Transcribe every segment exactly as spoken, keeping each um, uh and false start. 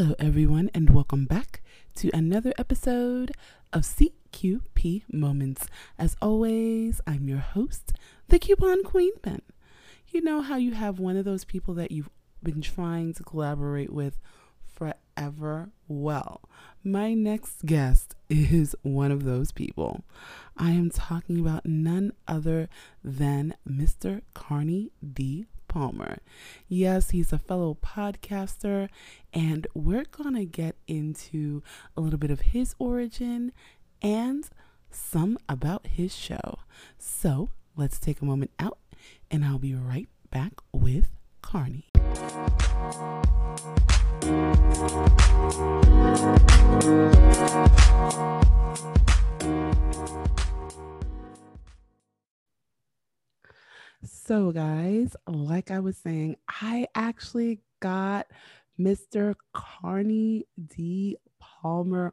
Hello everyone, and welcome back to another episode of C Q P Moments. As always, I'm your host, the Coupon Queen Pen. You know how you have one of those people that you've been trying to collaborate with forever? Well, my next guest is one of those people. I am talking about none other than Mister Carnie D. Palmer. Yes, he's a fellow podcaster, and we're gonna get into a little bit of his origin and some about his show. So let's take a moment out, and I'll be right back with Carnie. So guys, like I was saying, I actually got Mister Carnie D. Palmer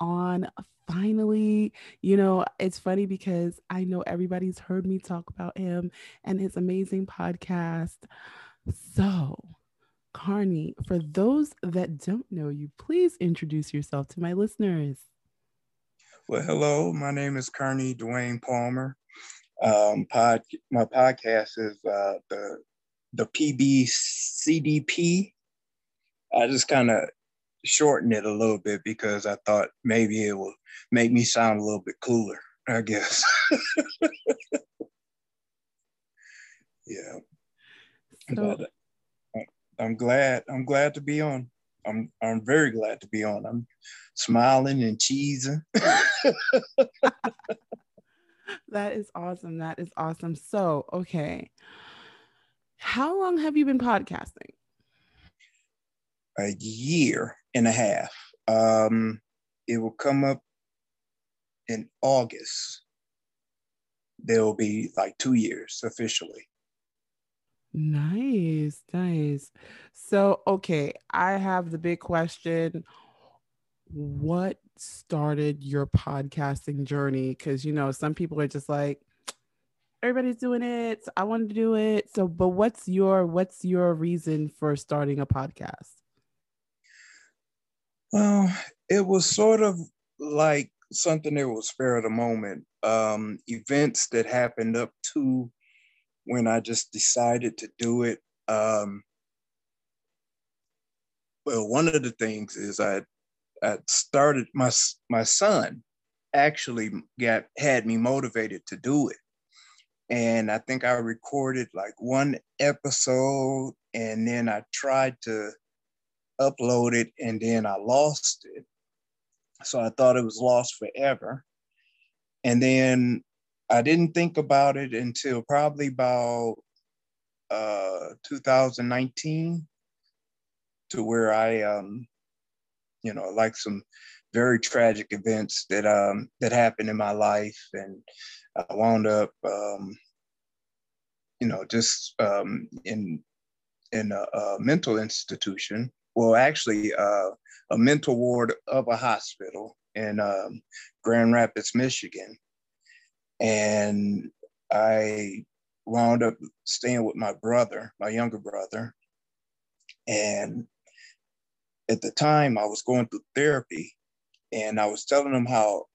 on finally. You know, it's funny because I know everybody's heard me talk about him and his amazing podcast. So Carnie, for those that don't know you, please introduce yourself to my listeners. Well, hello, my name is Carnie Dwayne Palmer. Um, pod, my podcast is uh, the the P B C D P. I just kind of shortened it a little bit because I thought maybe it will make me sound a little bit cooler, I guess. Yeah. So, but uh, I'm glad. I'm glad to be on. I'm I'm very glad to be on. I'm smiling and cheesing. That is awesome. That is awesome. So, okay. How long have you been podcasting? A year and a half. Um, it will come up in August. There will be like two years officially. Nice. Nice. So, okay. I have the big question. What started your podcasting journey? Because, you know, some people are just like, everybody's doing it, so I want to do it. So, but what's your what's your reason for starting a podcast? Well, it was sort of like something that was spare of the moment. Um, events that happened up to when I just decided to do it. Um, well, one of the things is I. I started my my son actually got had me motivated to do it, and I think I recorded like one episode, and then I tried to upload it, and then I lost it. So I thought it was lost forever, and then I didn't think about it until probably about uh, two thousand nineteen, to where I um. you know, like some very tragic events that um that happened in my life, and I wound up, um, you know, just um, in in a, a mental institution. Well, actually, uh, a mental ward of a hospital in um, Grand Rapids, Michigan, and I wound up staying with my brother, my younger brother, and. At the time, I was going through therapy, and I was telling him how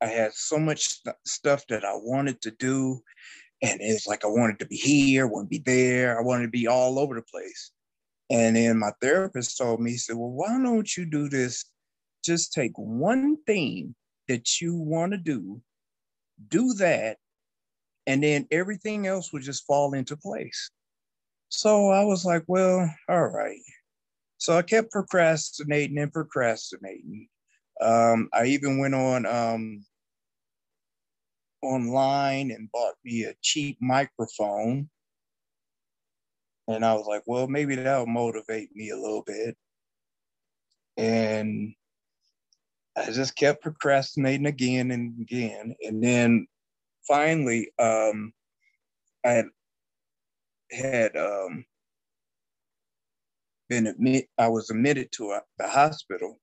I had so much st- stuff that I wanted to do. And it's like, I wanted to be here, wanted to be there. I wanted to be all over the place. And then my therapist told me, he said, well, why don't you do this? Just take one thing that you want to do, do that, and then everything else will just fall into place. So I was like, well, all right. So I kept procrastinating and procrastinating. Um, I even went on um, online and bought me a cheap microphone. And I was like, well, maybe that'll motivate me a little bit. And I just kept procrastinating again and again. And then finally, um, I had, had um, Been admit, I was admitted to a, the hospital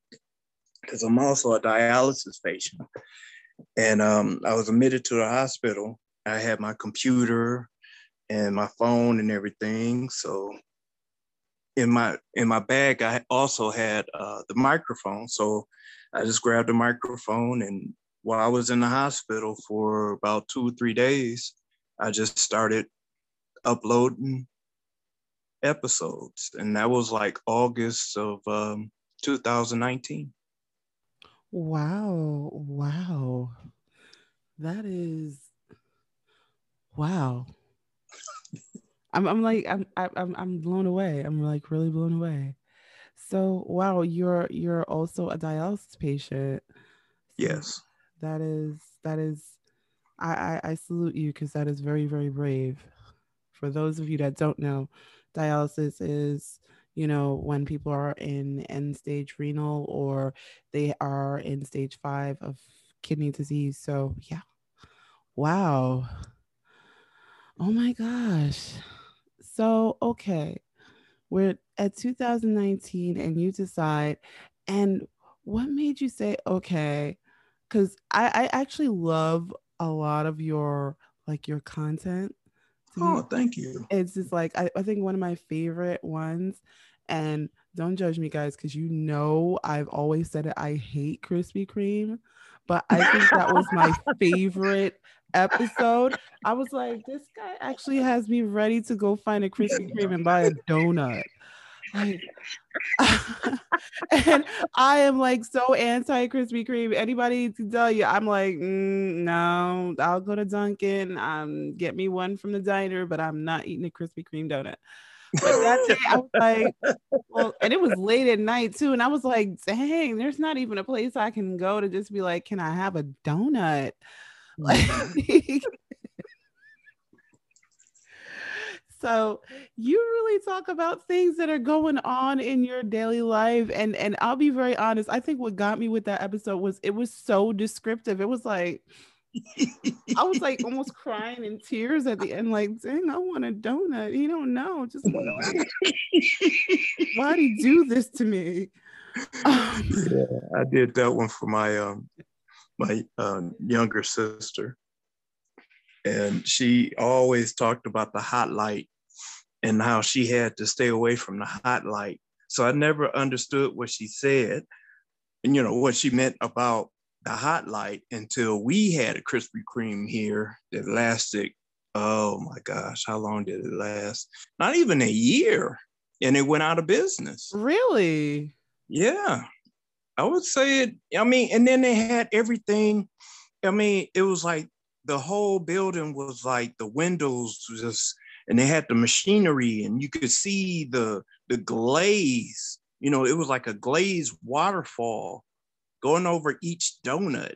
because I'm also a dialysis patient, and um, I was admitted to the hospital. I had my computer and my phone and everything, so in my in my bag, I also had uh, the microphone. So I just grabbed the microphone, and while I was in the hospital for about two or three days, I just started uploading episodes. And that was like August of um, two thousand nineteen. Wow. Wow. That is, wow. I'm, I'm like, I'm, I'm, I'm blown away. I'm like really blown away. So, wow. You're, you're also a dialysis patient. Yes. That is, that is, I, I, I salute you, because that is very, very brave. For those of you that don't know, dialysis is, you know, when people are in end stage renal, or they are in stage five of kidney disease. So yeah. Wow. Oh my gosh. So, okay. We're at two thousand nineteen and you decide, and what made you say, okay, because I, I actually love a lot of your, like your content. Oh, thank you. It's just like, I, I think one of my favorite ones, and don't judge me guys, because you know, I've always said it, I hate Krispy Kreme, but I think that was my favorite episode. I was like, this guy actually has me ready to go find a Krispy Kreme and buy a donut. Like, and I am like so anti Krispy Kreme. Anybody to tell you, I'm like, mm, no, I'll go to Dunkin', um, get me one from the diner, but I'm not eating a Krispy Kreme donut. But that day I was like, well, and it was late at night too, and I was like, dang, there's not even a place I can go to just be like, can I have a donut? Like. So you really talk about things that are going on in your daily life. And, and I'll be very honest, I think what got me with that episode was it was so descriptive. It was like, I was like almost crying in tears at the end, like, dang, I want a donut. He don't know. Just why'd he do this to me? Um, yeah, I did that one for my, um, my um, younger sister. And she always talked about the hot light and how she had to stay away from the hot light. So I never understood what she said and, you know, what she meant about the hot light until we had a Krispy Kreme here that lasted, oh my gosh, how long did it last? Not even a year. And it went out of business. Really? Yeah. I would say it, I mean, and then they had everything. I mean, it was like, the whole building was like the windows just, and they had the machinery and you could see the, the glaze, you know, it was like a glazed waterfall going over each donut.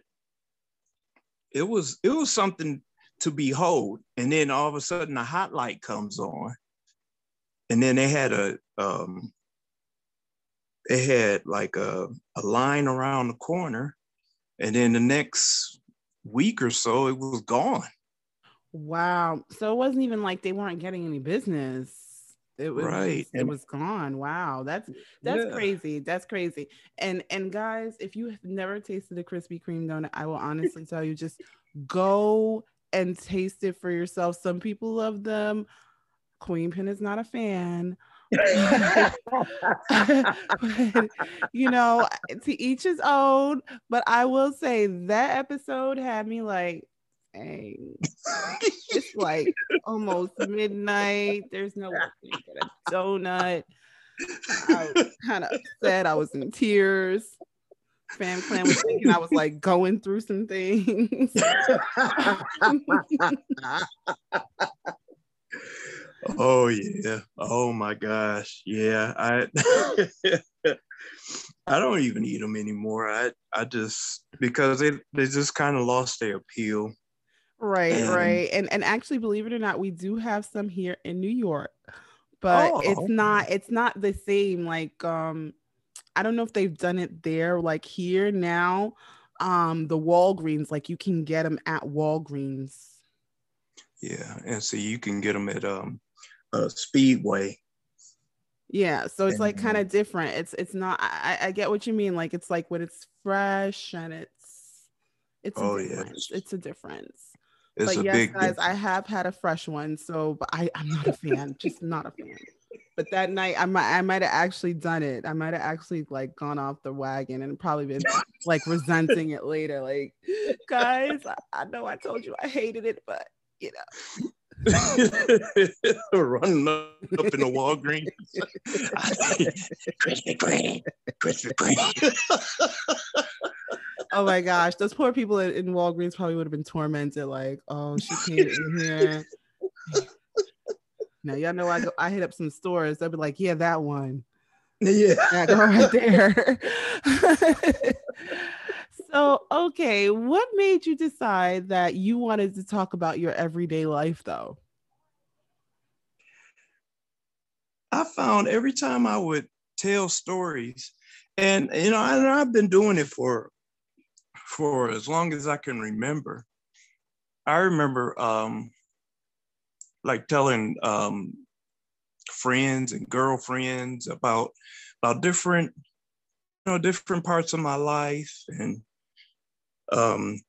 It was, it was something to behold. And then all of a sudden the hot light comes on, and then they had a, um, they had like a, a line around the corner. And then the next week or so it was gone. Wow. So it wasn't even like they weren't getting any business. It was right. It was gone. Wow. That's that's yeah. crazy. That's crazy. And and guys, if you have never tasted a Krispy Kreme donut, I will honestly tell you, just go and taste it for yourself. Some people love them. Queen Pen is not a fan. But, you know, to each his own, but I will say that episode had me like, hey, it's like almost midnight, there's no way I can get a donut. I was kind of upset, I was in tears. Fam Clan was thinking I was like going through some things. Oh yeah. Oh my gosh. Yeah. I I don't even eat them anymore. I I just, because they, they just kind of lost their appeal. Right, and, right. And and actually, believe it or not, we do have some here in New York. But oh. it's not it's not the same. Like um I don't know if they've done it there, like here now. Um the Walgreens, like you can get them at Walgreens. Yeah, and so you can get them at um Uh, Speedway. Yeah, so it's like kind of different. It's it's not. I, I get what you mean. Like it's like when it's fresh and it's it's oh, a difference. Yeah. It's a difference. It's but a yes, big guys, difference. I have had a fresh one. So, but I I'm not a fan. Just not a fan. But that night, I might I might have actually done it. I might have actually like gone off the wagon and probably been like resenting it later. Like, guys, I, I know I told you I hated it, but you know. Running up, up in the Walgreens. Krispy Kreme, Krispy Kreme. Oh my gosh, those poor people in, in Walgreens probably would have been tormented. Like, oh, she came in here. Now y'all know I go, I hit up some stores. They'll be like, yeah, that one. Yeah, that girl right there. So, okay, what made you decide that you wanted to talk about your everyday life, though? I found every time I would tell stories, and you know, I, I've been doing it for for as long as I can remember. I remember. Um, like telling um, friends and girlfriends about about different, you know, different parts of my life. And um,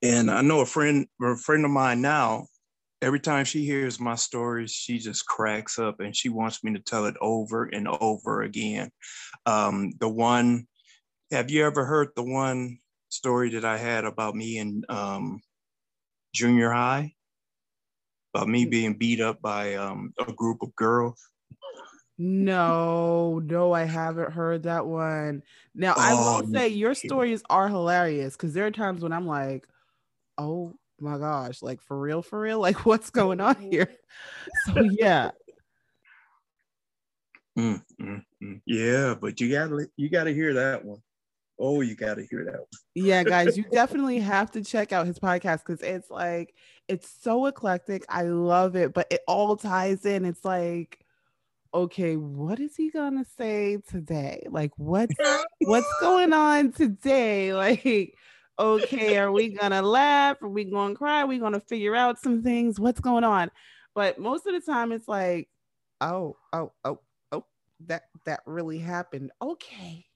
and I know a friend, a friend of mine now, every time she hears my stories, she just cracks up and she wants me to tell it over and over again. Um, the one, have you ever heard the one story that I had about me in um, junior high? About me being beat up by um, a group of girls. No, no, I haven't heard that one. Now, I will oh, say your stories are hilarious because there are times when I'm like, oh my gosh, like for real, for real? Like what's going on here? So yeah. Mm, mm, mm. Yeah, but you gotta, you gotta hear that one. Oh, you got to hear that one. Yeah, guys, you definitely have to check out his podcast because it's like, it's so eclectic. I love it, but it all ties in. It's like, okay, what is he going to say today? Like, what's, what's going on today? Like, okay, are we going to laugh? Are we going to cry? Are we going to figure out some things? What's going on? But most of the time it's like, oh, oh, oh, oh, that, that really happened. Okay.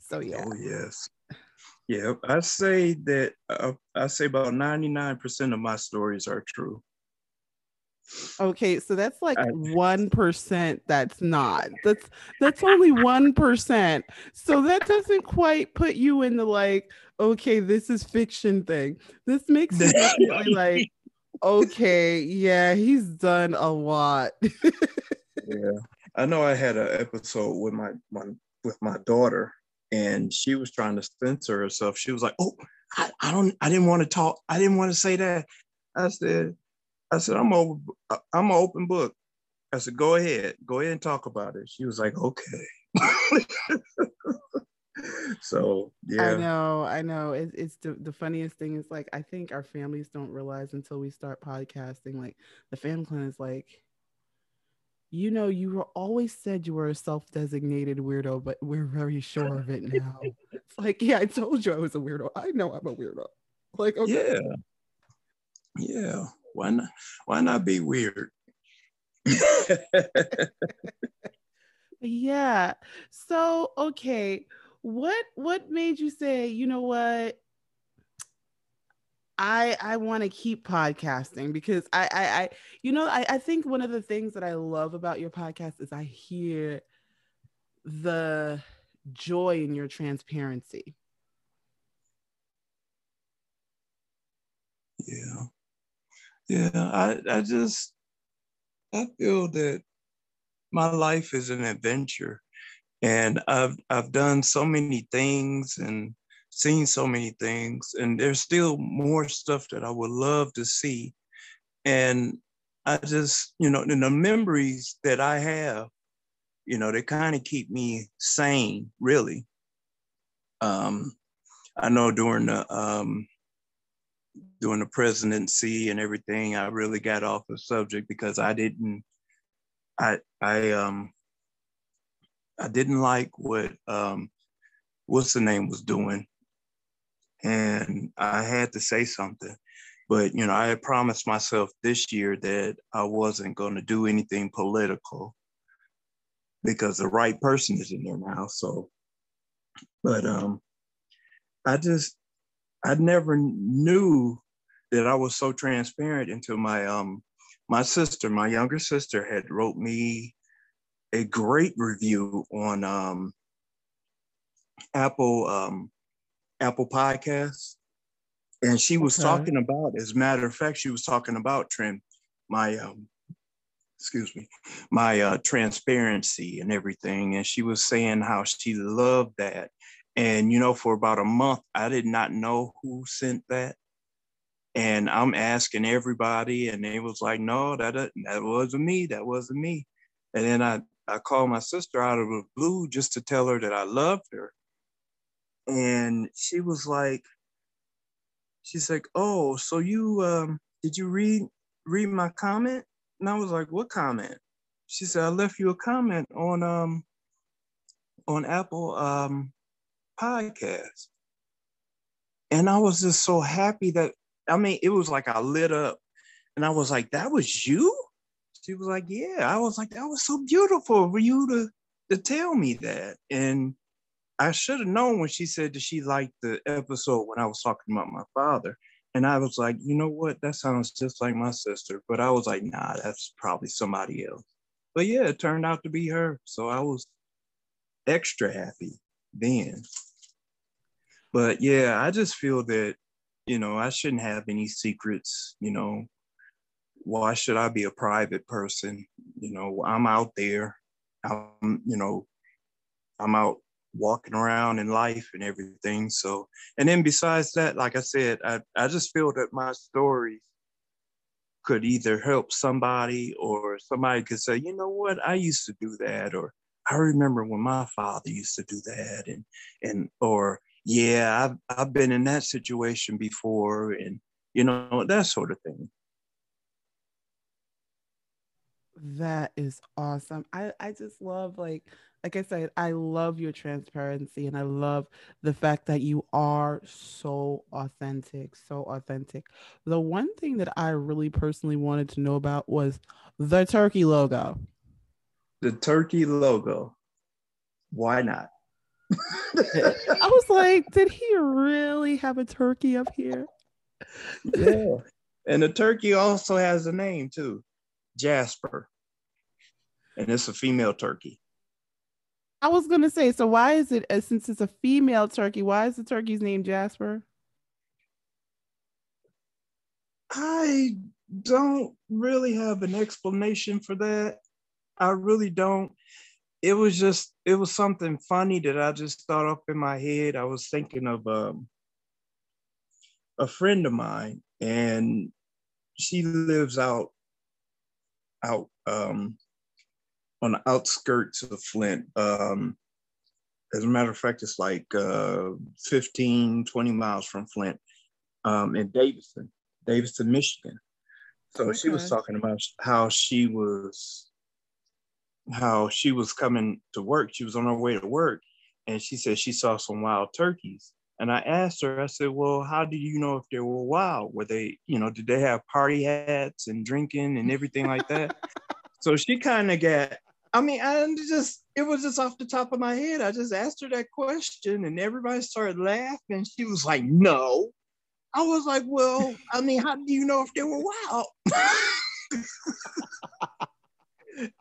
So yeah. Oh yes, yeah. I say that uh, I say about ninety-nine percent of my stories are true. Okay, so that's like one percent that's not. That's that's only one percent. So that doesn't quite put you in the like, okay, this is fiction thing. This makes you definitely like, okay, yeah, he's done a lot. Yeah, I know. I had an episode with my, my with my daughter. And she was trying to censor herself. She was like, "Oh, I, I don't, I didn't want to talk. I didn't want to say that." I said, "I said I'm over, I'm an open book." I said, "Go ahead, go ahead and talk about it." She was like, "Okay." So yeah, I know, I know. It, it's the, the funniest thing is like I think our families don't realize until we start podcasting. Like the family clan is like, you know, you were always said you were a self-designated weirdo, but we're very sure of it now. It's like, yeah, I told you I was a weirdo. I know I'm a weirdo. Like, okay. Yeah. Yeah. Why not? Why not be weird? Yeah. So, okay. What, what made you say, you know what? I, I want to keep podcasting because I, I, I you know, I, I think one of the things that I love about your podcast is I hear the joy in your transparency. Yeah. Yeah. I, I just, I feel that my life is an adventure and I've, I've done so many things and seen so many things, and there's still more stuff that I would love to see. And I just, you know, and the memories that I have, you know, they kind of keep me sane, really. Um, I know during the, um, during the presidency and everything, I really got off the subject because I didn't, I, I, um, I didn't like what, um, what's the name was doing. And I had to say something, but, you know, I had promised myself this year that I wasn't going to do anything political because the right person is in there now. So, but um, I just, I never knew that I was so transparent until my, um, my sister, my younger sister had wrote me a great review on um, Apple um, Apple Podcasts. And she was okay. talking about, as a matter of fact, she was talking about Trent, my, um, excuse me, my uh, transparency and everything. And she was saying how she loved that. And, you know, for about a month, I did not know who sent that. And I'm asking everybody, and they was like, no, that, that wasn't me. That wasn't me. And then I, I called my sister out of the blue just to tell her that I loved her. And she was like, she's like, oh, so you, um, did you read read my comment? And I was like, what comment? She said, I left you a comment on um on Apple um Podcast. And I was just so happy that, I mean, it was like I lit up. And I was like, that was you? She was like, yeah. I was like, that was so beautiful for you to, to tell me that. And I should have known when she said that she liked the episode when I was talking about my father. And I was like, you know what? That sounds just like my sister. But I was like, nah, that's probably somebody else. But yeah, it turned out to be her. So I was extra happy then. But yeah, I just feel that, you know, I shouldn't have any secrets, you know. Why should I be a private person? You know, I'm out there. I'm, you know, I'm out walking around in life and everything. So, and then besides that, like I said, I, I just feel that my stories could either help somebody, or somebody could say, you know what, I used to do that, or I remember when my father used to do that, and and or yeah, I've I've been in that situation before, and you know, that sort of thing. That is awesome. I, I just love, like, like I said, I love your transparency, and I love the fact that you are so authentic, so authentic. The one thing that I really personally wanted to know about was the turkey logo. The turkey logo. Why not? I was like, did he really have a turkey up here? Yeah. And the turkey also has a name too. Jasper. And it's a female turkey. I was going to say, so why is it, since it's a female turkey, why is the turkey's name Jasper? I don't really have an explanation for that. I really don't. It was just, it was something funny that I just thought up in my head. I was thinking of um, a friend of mine, and she lives out out um on the outskirts of Flint. Um as a matter of fact, it's like uh fifteen, twenty miles from Flint, um in Davison, Davison, Michigan. So okay. She was talking about how she was how she was coming to work. She was on her way to work, and she said she saw some wild turkeys. And I asked her, I said, well, how do you know if they were wild? Were they, you know, did they have party hats and drinking and everything like that? So she kind of got, I mean, I just, it was just off the top of my head. I just asked her that question, and everybody started laughing. She was like, no. I was like, well, I mean, how do you know if they were wild?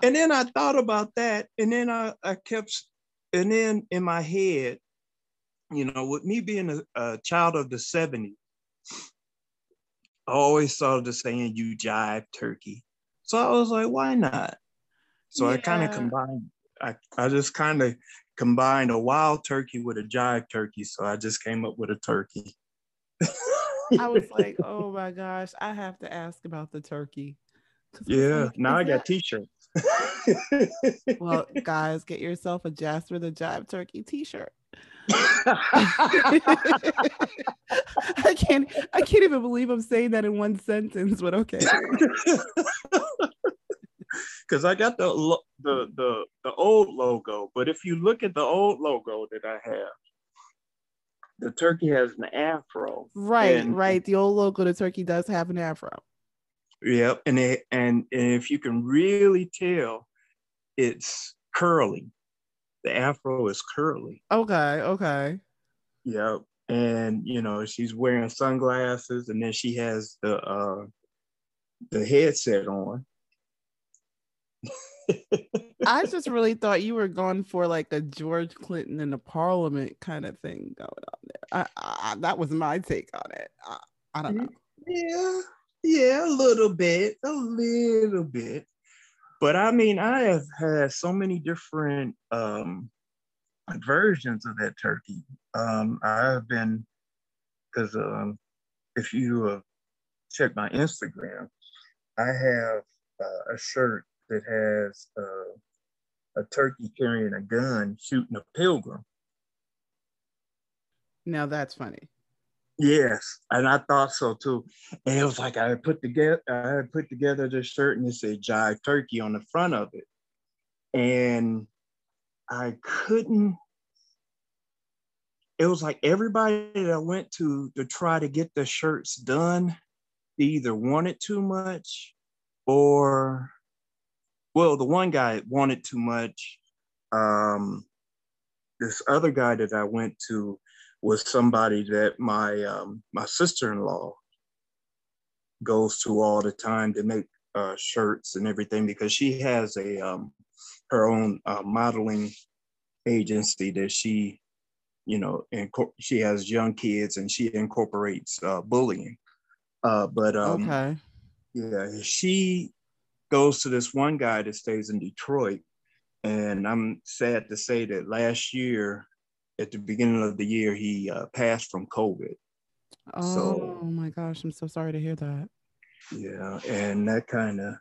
And then I thought about that. And then I, I kept, and then in my head, you know, with me being a, a child of the seventies, I always saw the saying, you jive turkey. So I was like, why not? So yeah. I kind of combined, I, I just kind of combined a wild turkey with a jive turkey. So I just came up with a turkey. I was like, oh my gosh, I have to ask about the turkey. Yeah, like, now I got that- t-shirts. Well, guys, get yourself a Jasper the Jive Turkey t-shirt. I can't I can't even believe I'm saying that in one sentence, but okay. Because I got the, the the the old logo, but if you look at the old logo that I have, the turkey has an afro. Right, and, right. The old logo, the turkey does have an afro. Yep, and it, and and if you can really tell, it's curly. The afro is curly. Okay, okay. Yep, and you know, she's wearing sunglasses, and then she has the uh, the headset on. I just really thought you were going for like a George Clinton and the Parliament kind of thing going on there. I, I, that was my take on it. I, I don't know. Yeah, yeah, a little bit, a little bit. But I mean, I have had so many different um, versions of that turkey. Um, I've been, because um, if you uh, check my Instagram, I have uh, a shirt that has uh, a turkey carrying a gun shooting a pilgrim. Now that's funny. Yes, and I thought so too. And it was like I had put together, I had put together this shirt, and it said "Jive Turkey" on the front of it, and I couldn't. It was like everybody that I went to to try to get the shirts done, they either wanted too much, or, well, the one guy wanted too much. Um, this other guy that I went to was somebody that my um, my sister-in-law goes to all the time to make uh, shirts and everything, because she has a um, her own uh, modeling agency that she, you know, and inco- she has young kids and she incorporates uh, bullying. Uh, but um, okay. yeah, she goes to this one guy that stays in Detroit. And I'm sad to say that last year, at the beginning of the year, he uh, passed from COVID. Oh, so, my gosh. I'm so sorry to hear that. Yeah. And that kind of,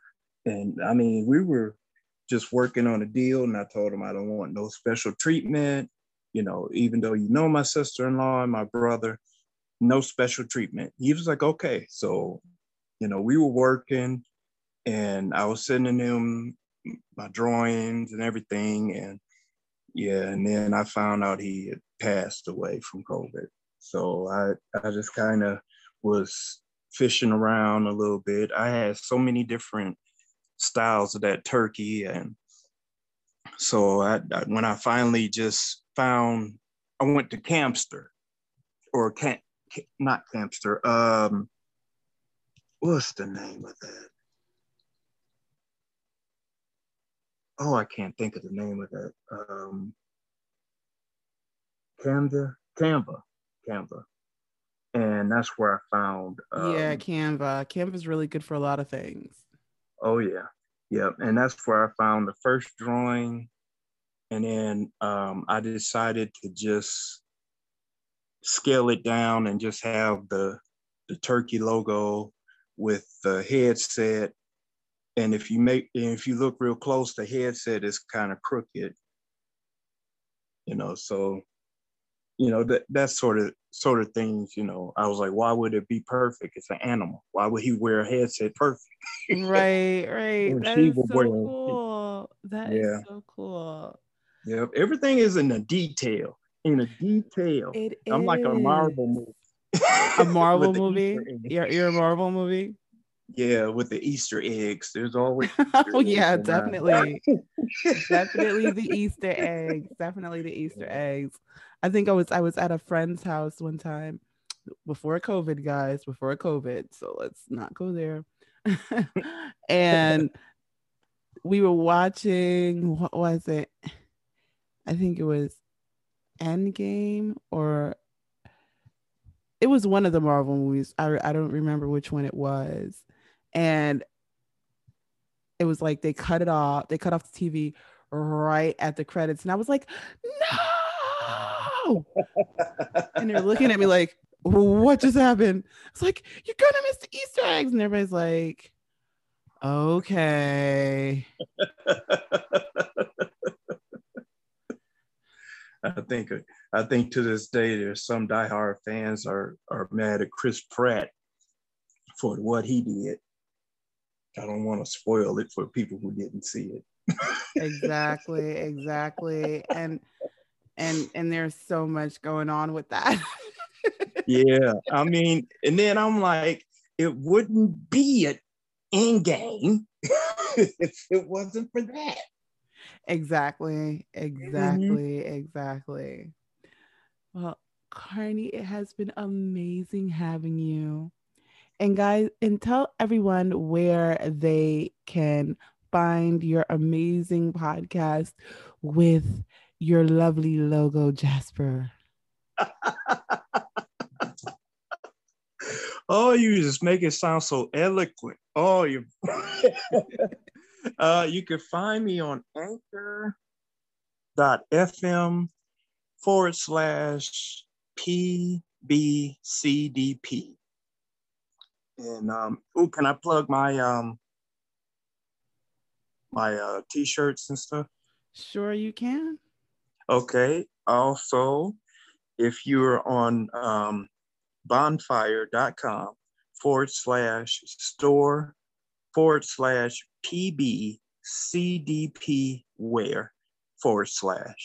and I mean, we were just working on a deal, and I told him I don't want no special treatment. You know, even though you know my sister-in-law and my brother, no special treatment. He was like, okay. So, you know, we were working, and I was sending him my drawings and everything. And yeah, and then I found out he had passed away from COVID. So I, I just kind of was fishing around a little bit. I had so many different styles of that turkey. And so I, I when I finally just found, I went to Campster or Camp, not Campster. Um, what's the name of that? Oh, I can't think of the name of that. Um, Canva, Canva, Canva, and that's where I found. Um, yeah, Canva. Canva's really good for a lot of things. Oh yeah, yeah, and that's where I found the first drawing, and then um, I decided to just scale it down and just have the the turkey logo with the headset. And if you make, if you look real close, the headset is kind of crooked, you know. So, you know, that that sort of sort of things, you know. I was like, why would it be perfect? It's an animal. Why would he wear a headset perfect? Right, right. That is so cool. That is so cool. Yeah, everything is in the detail. In the detail. It is. I'm like a Marvel movie. A Marvel movie? You're, you're a Marvel movie? Yeah, with the Easter eggs. There's always oh yeah, definitely. definitely the Easter eggs. Definitely the Easter eggs. I think I was I was at a friend's house one time before COVID, guys, before COVID. So let's not go there. And we were watching, what was it? I think it was Endgame, or it was one of the Marvel movies. I I don't remember which one it was. And it was like they cut it off. They cut off the T V right at the credits. And I was like, no. And they're looking at me like, what just happened? It's like, you're going to miss the Easter eggs. And everybody's like, okay. I think I think to this day, there's some diehard fans are are mad at Chris Pratt for what he did. I don't want to spoil it for people who didn't see it. Exactly, exactly. And and and there's so much going on with that. Yeah, I mean, and then I'm like, it wouldn't be an Endgame if it wasn't for that. Exactly, exactly, mm-hmm. exactly. Well, Carnie, it has been amazing having you. And guys, and tell everyone where they can find your amazing podcast with your lovely logo, Jasper? Oh, you just make it sound so eloquent. Oh, you. uh, you can find me on anchor dot f m forward slash P B C D P. And um, oh, can I plug my um my uh t-shirts and stuff? Sure, you can. Okay. Also, if you're on um. bonfire.com forward slash store forward slash PBCDP wear forward slash.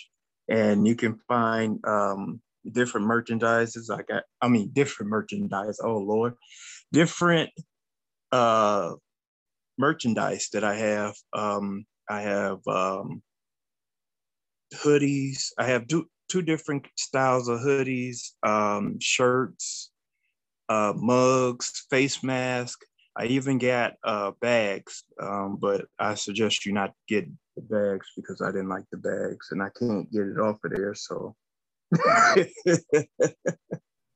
And you can find um, different merchandises. I got, I mean, different merchandise. Oh, Lord. Different uh, merchandise that I have. Um, I have um, hoodies. I have do- two different styles of hoodies, um, shirts, Uh, mugs, face mask. I even got uh, bags, um, but I suggest you not get the bags because I didn't like the bags and I can't get it off of there. So,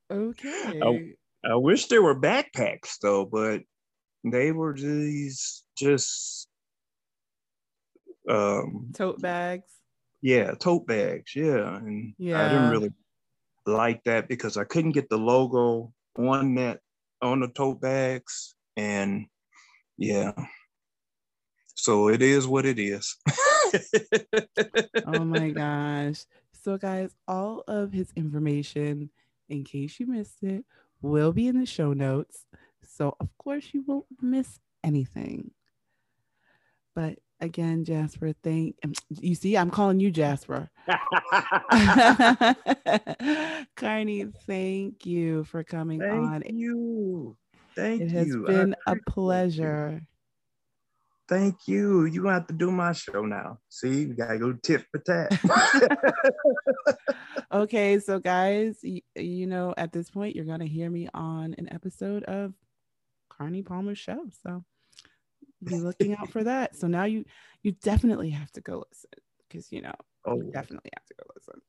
okay. I, I wish there were backpacks though, but they were these just um, tote bags. Yeah, tote bags. Yeah, and yeah. I didn't really like that because I couldn't get the logo on that, on the tote bags, and yeah, so it is what it is. Oh my gosh. So guys, all of his information, in case you missed it, will be in the show notes, so of course you won't miss anything. But again, Jasper, thank you. See, I'm calling you Jasper. Carnie, thank you for coming thank on. Thank you. Thank you. It has you. been a pleasure. You. Thank you. You have to do my show now. See, we gotta go tit for tat. Okay, so guys, you, you know, at this point, you're gonna hear me on an episode of Carnie Palmer's show. So be looking out for that. So now you you definitely have to go listen, because you know, oh, you definitely have to go listen.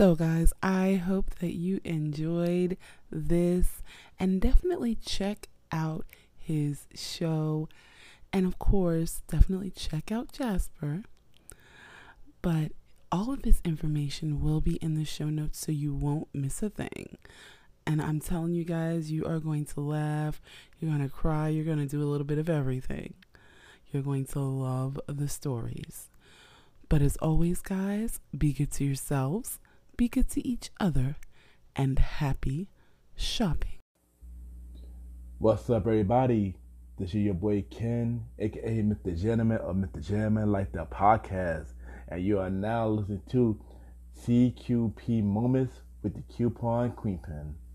So guys, I hope that you enjoyed this, and definitely check out his show, and of course definitely check out Jasper. But all of his information will be in the show notes, so you won't miss a thing. And I'm telling you guys, you are going to laugh, you're going to cry, you're going to do a little bit of everything. You're going to love the stories. But as always, guys, be good to yourselves, be good to each other, and happy shopping. What's up, everybody? This is your boy Ken, a k a. Mister Gentleman, or Mister Gentleman Like That Podcast. And you are now listening to C Q P Moments with the Coupon Queen Pen.